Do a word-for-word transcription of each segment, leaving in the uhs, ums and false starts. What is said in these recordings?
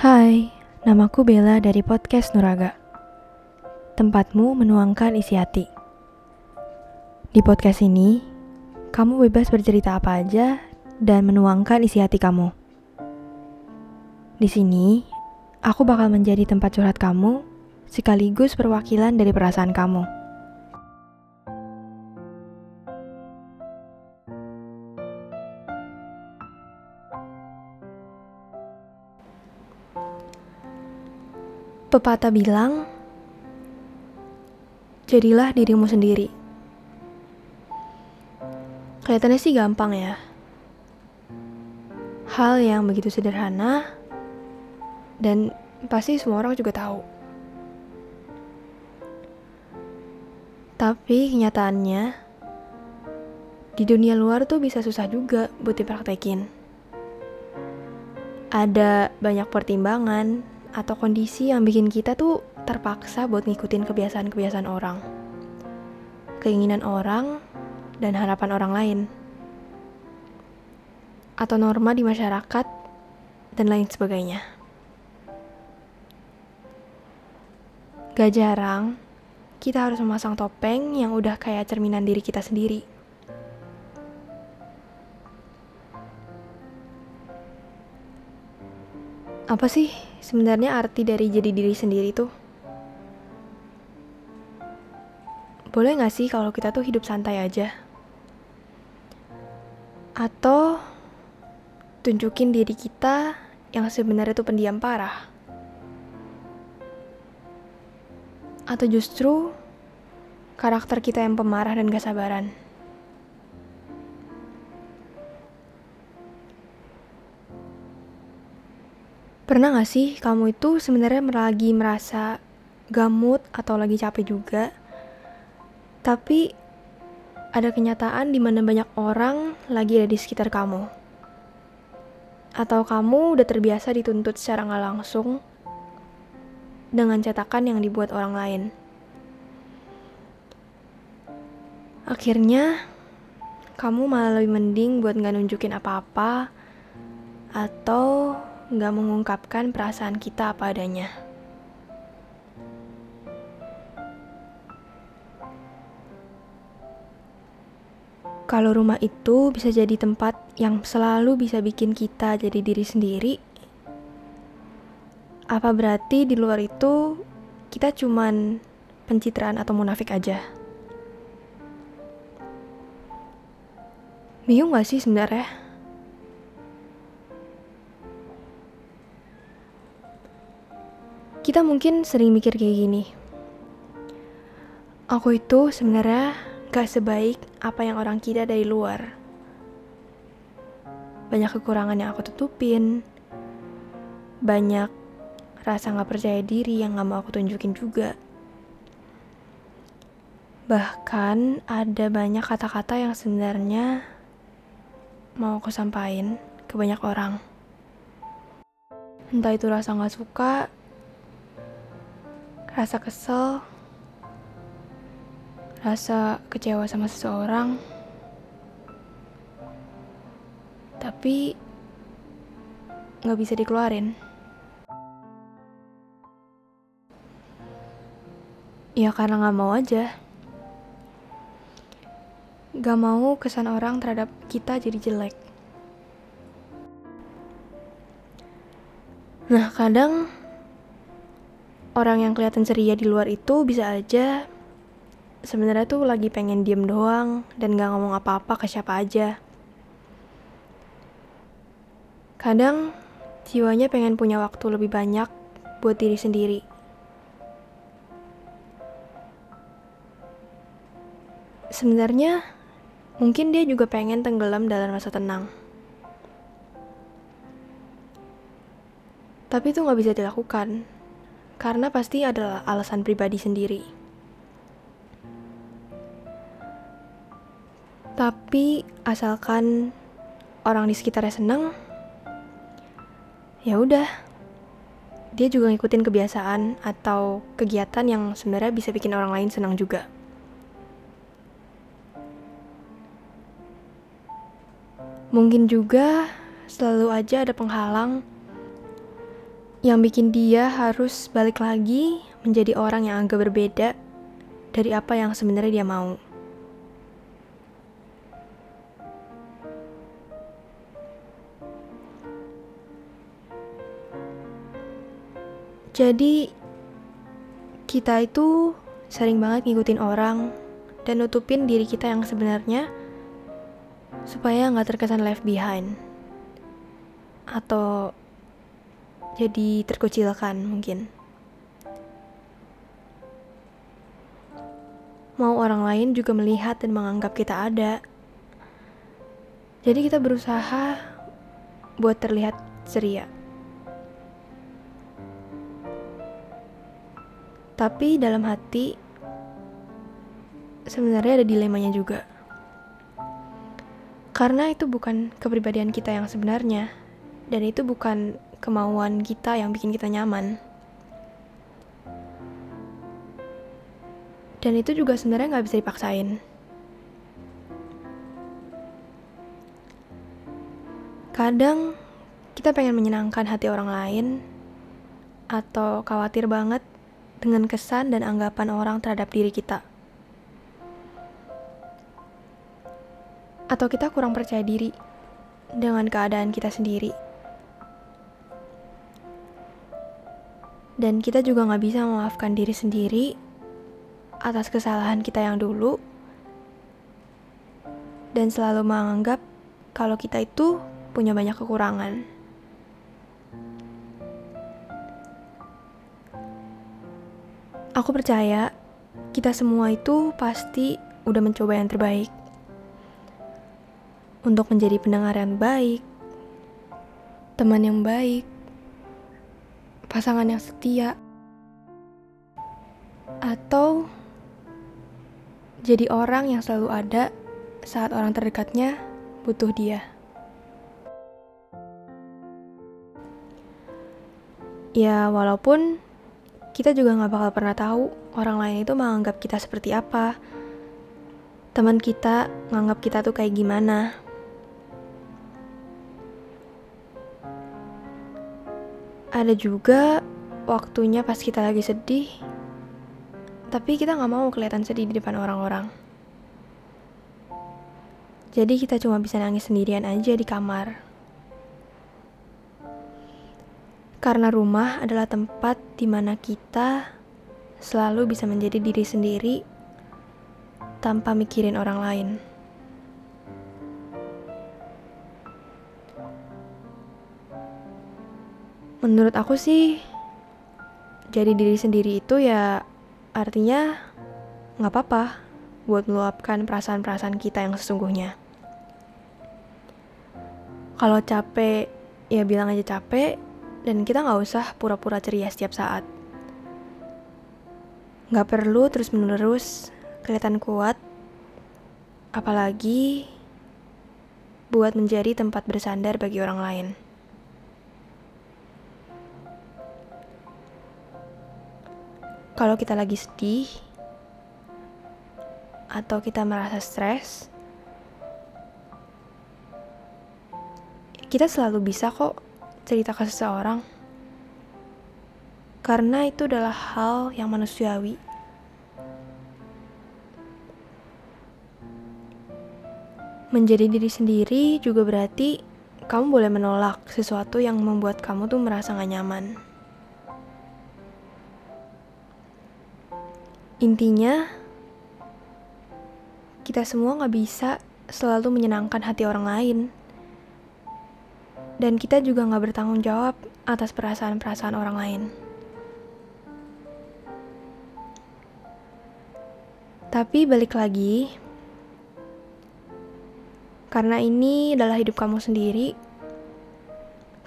Hai, namaku Bella dari podcast Nuraga. Tempatmu menuangkan isi hati. Di podcast ini, kamu bebas bercerita apa aja dan menuangkan isi hati kamu. Di sini, aku bakal menjadi tempat curhat kamu, sekaligus perwakilan dari perasaan kamu. Pepatah bilang, jadilah dirimu sendiri. Kelihatannya sih gampang ya. Hal yang begitu sederhana, dan pasti semua orang juga tahu. Tapi kenyataannya, di dunia luar tuh bisa susah juga buat dipraktekin. Ada banyak pertimbangan, atau kondisi yang bikin kita tuh terpaksa buat ngikutin kebiasaan-kebiasaan orang, keinginan orang, dan harapan orang lain, atau norma di masyarakat, dan lain sebagainya. Gak jarang, kita harus memasang topeng yang udah kayak cerminan diri kita sendiri. Apa sih sebenarnya arti dari jadi diri sendiri tuh? Boleh gak sih kalau kita tuh hidup santai aja? Atau tunjukin diri kita yang sebenarnya tuh pendiam parah? Atau justru karakter kita yang pemarah dan gak sabaran? Pernah gak sih kamu itu sebenarnya lagi merasa gamut atau lagi capek juga, tapi ada kenyataan di mana banyak orang lagi ada di sekitar kamu? Atau kamu udah terbiasa dituntut secara gak langsung dengan cetakan yang dibuat orang lain? Akhirnya, kamu malah lebih mending buat gak nunjukin apa-apa atau nggak mengungkapkan perasaan kita apa adanya. Kalau rumah itu bisa jadi tempat yang selalu bisa bikin kita jadi diri sendiri, apa berarti di luar itu kita cuman pencitraan atau munafik aja? Bingung nggak sih sebenarnya? Kita mungkin sering mikir kayak gini, aku itu sebenarnya gak sebaik apa yang orang kira dari luar. Banyak kekurangan yang aku tutupin, banyak rasa gak percaya diri yang gak mau aku tunjukin juga. Bahkan ada banyak kata-kata yang sebenarnya mau aku sampaikan ke banyak orang. Entah itu rasa gak suka, rasa kesel, rasa kecewa sama seseorang, tapi gak bisa dikeluarin. Ya karena gak mau aja. Gak mau kesan orang terhadap kita jadi jelek. Nah kadang orang yang kelihatan ceria di luar itu bisa aja sebenarnya tuh lagi pengen diem doang dan gak ngomong apa-apa ke siapa aja. Kadang jiwanya pengen punya waktu lebih banyak buat diri sendiri. Sebenarnya mungkin dia juga pengen tenggelam dalam rasa tenang. Tapi itu gak bisa dilakukan. Karena pasti ada alasan pribadi sendiri. Tapi asalkan orang di sekitarnya seneng, ya udah, dia juga ngikutin kebiasaan atau kegiatan yang sebenarnya bisa bikin orang lain senang juga. Mungkin juga selalu aja ada penghalang yang bikin dia harus balik lagi menjadi orang yang agak berbeda dari apa yang sebenarnya dia mau. Jadi kita itu sering banget ngikutin orang dan nutupin diri kita yang sebenarnya supaya gak terkesan left behind atau jadi terkucilkan mungkin. Mau orang lain juga melihat dan menganggap kita ada. Jadi kita berusaha buat terlihat ceria. Tapi dalam hati sebenarnya ada dilemanya juga. Karena itu bukan kepribadian kita yang sebenarnya, dan itu bukan kemauan kita yang bikin kita nyaman. Dan itu juga sebenarnya gak bisa dipaksain. Kadang kita pengen menyenangkan hati orang lain, atau khawatir banget dengan kesan dan anggapan orang terhadap diri kita. Atau kita kurang percaya diri dengan keadaan kita sendiri. Dan kita juga gak bisa memaafkan diri sendiri atas kesalahan kita yang dulu. Dan selalu menganggap kalau kita itu punya banyak kekurangan. Aku percaya kita semua itu pasti udah mencoba yang terbaik untuk menjadi pendengar yang baik, teman yang baik, pasangan yang setia, atau jadi orang yang selalu ada saat orang terdekatnya butuh dia. Ya, walaupun kita juga gak bakal pernah tahu orang lain itu menganggap kita seperti apa. Teman kita menganggap kita tuh kayak gimana. Ada juga waktunya pas kita lagi sedih, tapi kita gak mau kelihatan sedih di depan orang-orang. Jadi kita cuma bisa nangis sendirian aja di kamar. Karena rumah adalah tempat di mana kita selalu bisa menjadi diri sendiri tanpa mikirin orang lain. Menurut aku sih, jadi diri sendiri itu ya artinya gak apa-apa buat meluapkan perasaan-perasaan kita yang sesungguhnya. Kalau capek, ya bilang aja capek. Dan kita gak usah pura-pura ceria setiap saat. Gak perlu terus-menerus kelihatan kuat, apalagi buat menjadi tempat bersandar bagi orang lain. Kalau kita lagi sedih atau kita merasa stres, kita selalu bisa kok cerita ke seseorang, karena itu adalah hal yang manusiawi. Menjadi diri sendiri juga berarti kamu boleh menolak sesuatu yang membuat kamu tuh merasa gak nyaman. Intinya, kita semua gak bisa selalu menyenangkan hati orang lain. Dan kita juga gak bertanggung jawab atas perasaan-perasaan orang lain. Tapi balik lagi, karena ini adalah hidup kamu sendiri,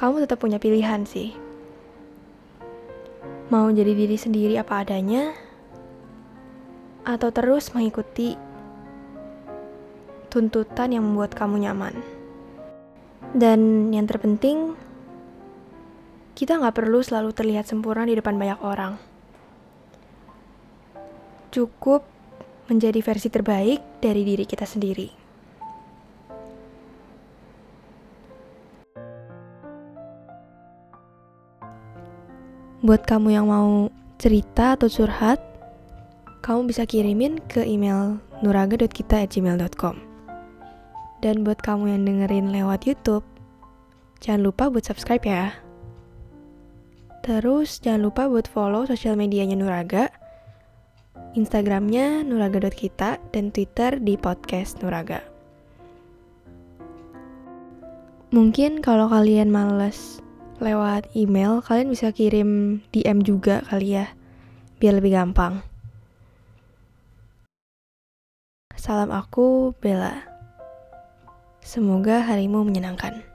kamu tetap punya pilihan sih. Mau jadi diri sendiri apa adanya, atau terus mengikuti tuntutan yang membuat kamu nyaman. Dan yang terpenting, kita gak perlu selalu terlihat sempurna di depan banyak orang. Cukup menjadi versi terbaik dari diri kita sendiri. Buat kamu yang mau cerita atau curhat, kamu bisa kirimin ke email nuraga dot kita at gmail dot com. Dan buat kamu yang dengerin lewat YouTube, jangan lupa buat subscribe ya. Terus jangan lupa buat follow sosial medianya Nuraga, Instagramnya nuraga dot kita dan Twitter di podcast Nuraga. Mungkin kalau kalian males lewat email, kalian bisa kirim D M juga kali ya, biar lebih gampang. Salam aku, Bella. Semoga harimu menyenangkan.